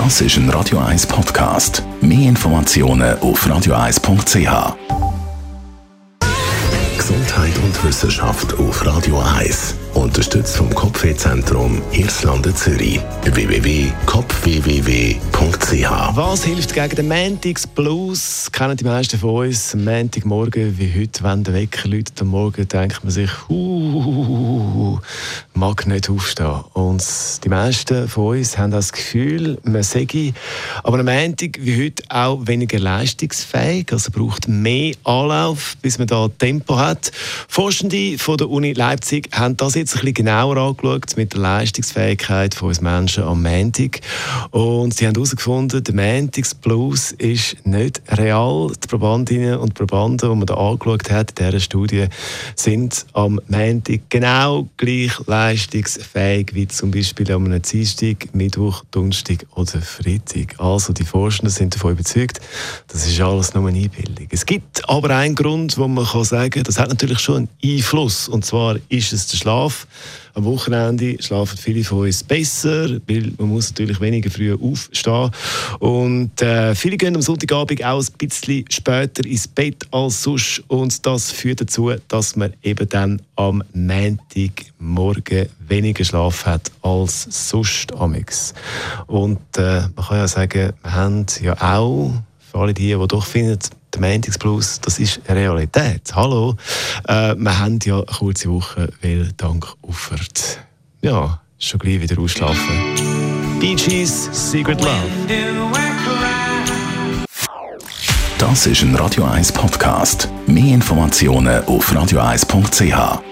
Das ist ein Radio 1 Podcast. Mehr Informationen auf radio1.ch. Gesundheit und Wissenschaft auf Radio 1. Unterstützt vom Kopfwehzentrum Hirslanden Zürich. www.kopfwww.ch. Was hilft gegen den Montagsblues? Kennen die meisten von uns. Montagmorgen wie heute, wenn der Wecker läutet, am Morgen denkt man sich, mag nicht aufstehen. Und die meisten von uns haben das Gefühl, man sei aber am Montag wie heute auch weniger leistungsfähig. Also braucht mehr Anlauf, bis man da Tempo hat. Forschende von der Uni Leipzig haben das jetzt ein bisschen genauer angeschaut mit der Leistungsfähigkeit von uns Menschen am Montag. Und sie haben herausgefunden, der Montagsblues ist nicht real. Die Probandinnen und Probanden, die man da angeschaut hat in dieser Studie, sind am Montag genau gleich leistungsfähig wie zum Beispiel am Dienstag, Mittwoch, Donnerstag oder Freitag. Also die Forschenden sind davon überzeugt, das ist alles nur eine Einbildung. Es gibt aber einen Grund, wo man kann sagen, das hat natürlich schon einen Einfluss. Und zwar ist es der Schlaf. Am Wochenende schlafen viele von uns besser, weil man muss natürlich weniger früh aufstehen. Und viele gehen am Sonntagabend auch ein bisschen später ins Bett als sonst. Und das führt dazu, dass man eben dann am Montagmorgen weniger Schlaf hat als sonst amix. Und man kann ja sagen, wir haben ja auch, für alle die doch finden, der Montagsblues, das ist Realität. Hallo, wir haben ja eine kurze Woche, weil dank Auffahrt. Ja, schon gleich wieder ausschlafen. Bee Gees, Secret Love. Das ist ein Radio 1 Podcast. Mehr Informationen auf radio1.ch.